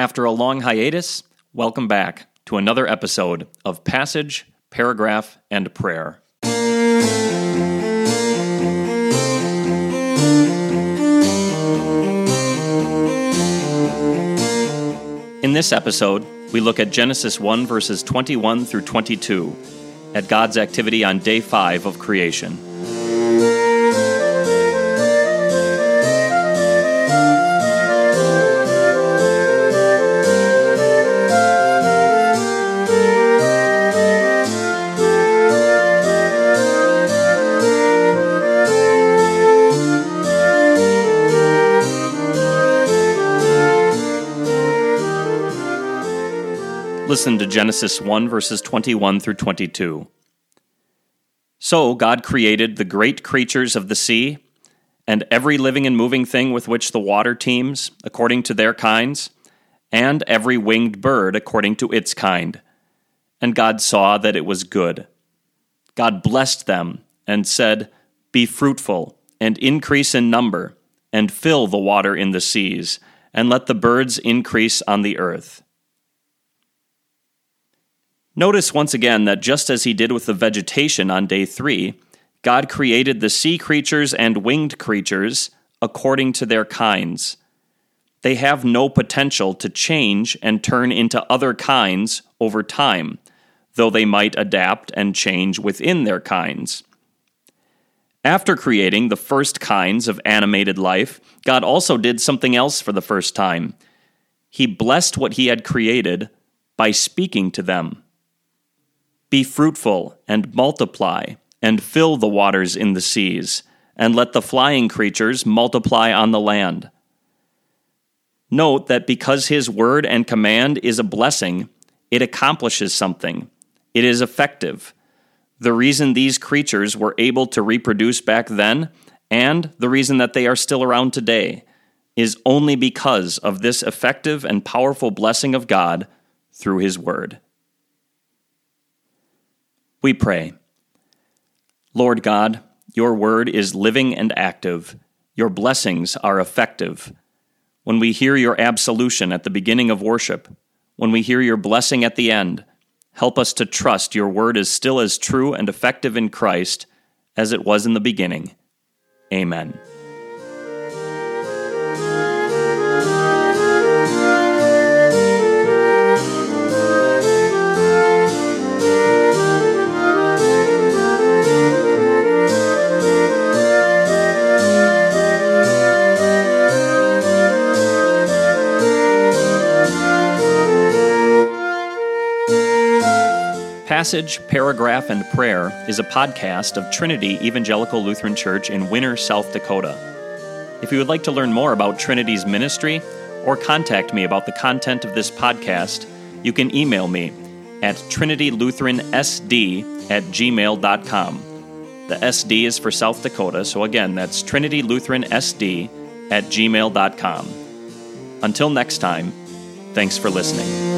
After a long hiatus, welcome back to another episode of Passage, Paragraph, and Prayer. In this episode, we look at Genesis 1, verses 21 through 22, at God's activity on Day 5 of creation. Listen to Genesis 1, verses 21 through 22. So God created the great creatures of the sea, and every living and moving thing with which the water teems, according to their kinds, and every winged bird according to its kind. And God saw that it was good. God blessed them and said, Be fruitful, and increase in number, and fill the water in the seas, and let the birds increase on the earth. Notice once again that just as he did with the vegetation on day 3, God created the sea creatures and winged creatures according to their kinds. They have no potential to change and turn into other kinds over time, though they might adapt and change within their kinds. After creating the first kinds of animated life, God also did something else for the first time. He blessed what he had created by speaking to them. Be fruitful, and multiply, and fill the waters in the seas, and let the flying creatures multiply on the land. Note that because his word and command is a blessing, it accomplishes something. It is effective. The reason these creatures were able to reproduce back then, and the reason that they are still around today, is only because of this effective and powerful blessing of God through his word. We pray. Lord God, your word is living and active. Your blessings are effective. When we hear your absolution at the beginning of worship, when we hear your blessing at the end, help us to trust your word is still as true and effective in Christ as it was in the beginning. Amen. Passage, Paragraph, and Prayer is a podcast of Trinity Evangelical Lutheran Church in Winter, South Dakota. If you would like to learn more about Trinity's ministry or contact me about the content of this podcast, you can email me at trinitylutheransd@gmail.com. The SD is for South Dakota, so again, that's trinitylutheransd@gmail.com. Until next time, thanks for listening.